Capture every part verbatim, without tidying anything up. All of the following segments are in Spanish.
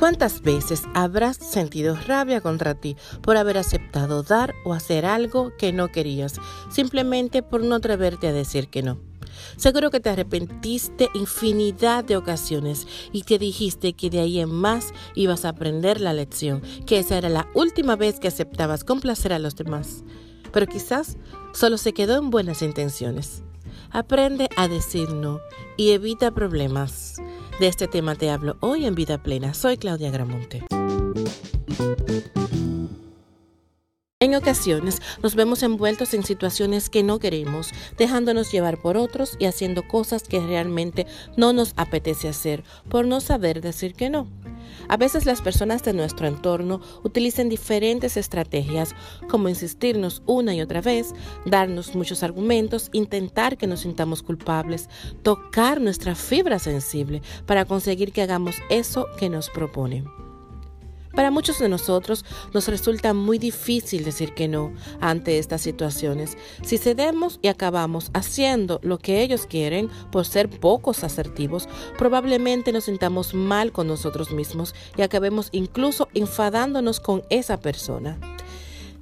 ¿Cuántas veces habrás sentido rabia contra ti por haber aceptado dar o hacer algo que no querías, simplemente por no atreverte a decir que no? Seguro que te arrepentiste infinidad de ocasiones y te dijiste que de ahí en más ibas a aprender la lección, que esa era la última vez que aceptabas complacer a los demás. Pero quizás solo se quedó en buenas intenciones. Aprende a decir no y evita problemas. De este tema te hablo hoy en Vida Plena. Soy Claudia Gramonte. En ocasiones nos vemos envueltos en situaciones que no queremos, dejándonos llevar por otros y haciendo cosas que realmente no nos apetece hacer, por no saber decir que no. A veces las personas de nuestro entorno utilizan diferentes estrategias, como insistirnos una y otra vez, darnos muchos argumentos, intentar que nos sintamos culpables, tocar nuestra fibra sensible para conseguir que hagamos eso que nos proponen. Para muchos de nosotros nos resulta muy difícil decir que no ante estas situaciones. Si cedemos y acabamos haciendo lo que ellos quieren por ser pocos asertivos, probablemente nos sintamos mal con nosotros mismos y acabemos incluso enfadándonos con esa persona.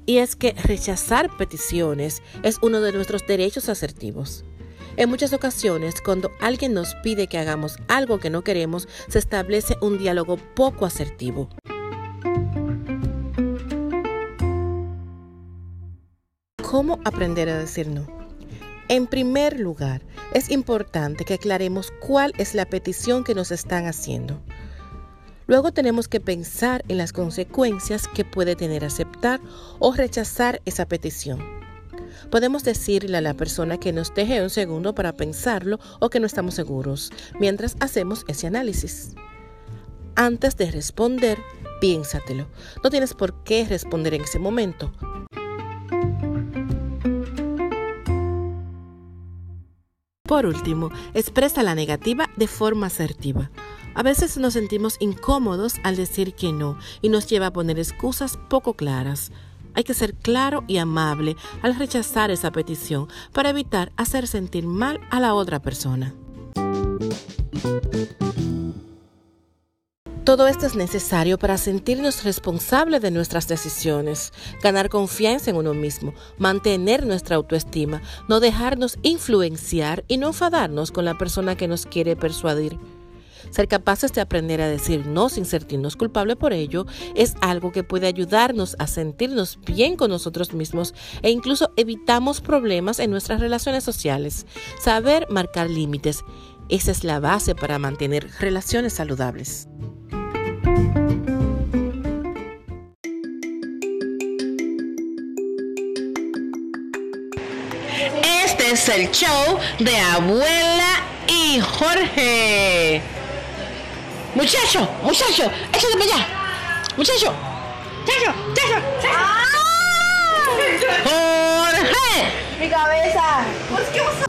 Y es que rechazar peticiones es uno de nuestros derechos asertivos. En muchas ocasiones, cuando alguien nos pide que hagamos algo que no queremos, se establece un diálogo poco asertivo. ¿Cómo aprender a decir no? En primer lugar, es importante que aclaremos cuál es la petición que nos están haciendo. Luego tenemos que pensar en las consecuencias que puede tener aceptar o rechazar esa petición. Podemos decirle a la persona que nos deje un segundo para pensarlo o que no estamos seguros, mientras hacemos ese análisis. Antes de responder, piénsatelo. No tienes por qué responder en ese momento. Por último, expresa la negativa de forma asertiva. A veces nos sentimos incómodos al decir que no y nos lleva a poner excusas poco claras. Hay que ser claro y amable al rechazar esa petición para evitar hacer sentir mal a la otra persona. Todo esto es necesario para sentirnos responsables de nuestras decisiones, ganar confianza en uno mismo, mantener nuestra autoestima, no dejarnos influenciar y no enfadarnos con la persona que nos quiere persuadir. Ser capaces de aprender a decir no sin sentirnos culpables por ello es algo que puede ayudarnos a sentirnos bien con nosotros mismos e incluso evitamos problemas en nuestras relaciones sociales. Saber marcar límites, esa es la base para mantener relaciones saludables. Este es el show de Abuela y Jorge. Muchacho, muchacho, échate para allá. Muchacho, muchacho, muchacho. ¡Ah! Jorge. Mi cabeza.